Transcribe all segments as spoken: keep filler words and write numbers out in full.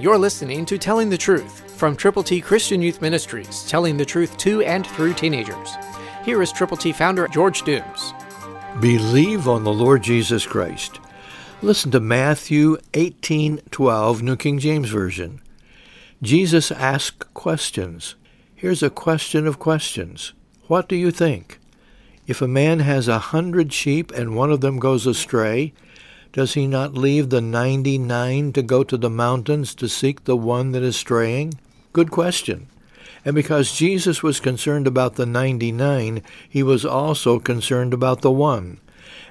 You're listening to Telling the Truth from Triple T Christian Youth Ministries, telling the truth to and through teenagers. Here is Triple T founder George Dooms. Believe on the Lord Jesus Christ. Listen to Matthew eighteen twelve, New King James Version. Jesus asked questions. Here's a question of questions. What do you think? If a man has a hundred sheep and one of them goes astray, does he not leave the ninety-nine to go to the mountains to seek the one that is straying? Good question. And because Jesus was concerned about the ninety-nine, he was also concerned about the one.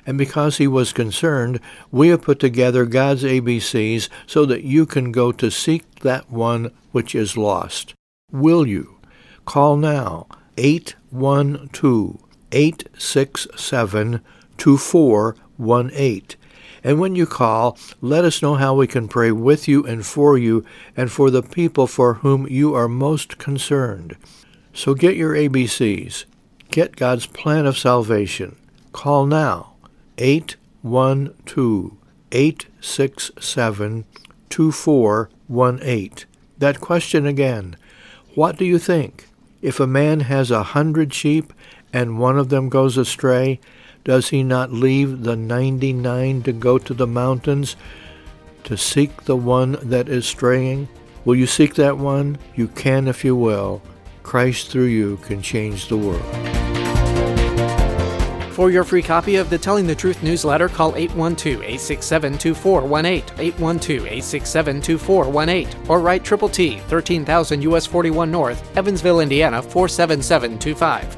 And because he was concerned, we have put together God's A B Cs so that you can go to seek that one which is lost. Will you? Call now, eight one two, eight six seven, two four one eight. And when you call, let us know how we can pray with you and for you and for the people for whom you are most concerned. So get your A B Cs. Get God's plan of salvation. Call now, eight one two, eight six seven, two four one eight. That question again, what do you think? If a man has a hundred sheep and one of them goes astray, does he not leave the ninety-nine to go to the mountains to seek the one that is straying? Will you seek that one? You can if you will. Christ through you can change the world. For your free copy of the Telling the Truth newsletter, call eight one two, eight six seven, two four one eight, eight one two, eight six seven, two four one eight, or write Triple T, thirteen thousand U S forty-one North, Evansville, Indiana, four seven seven two five.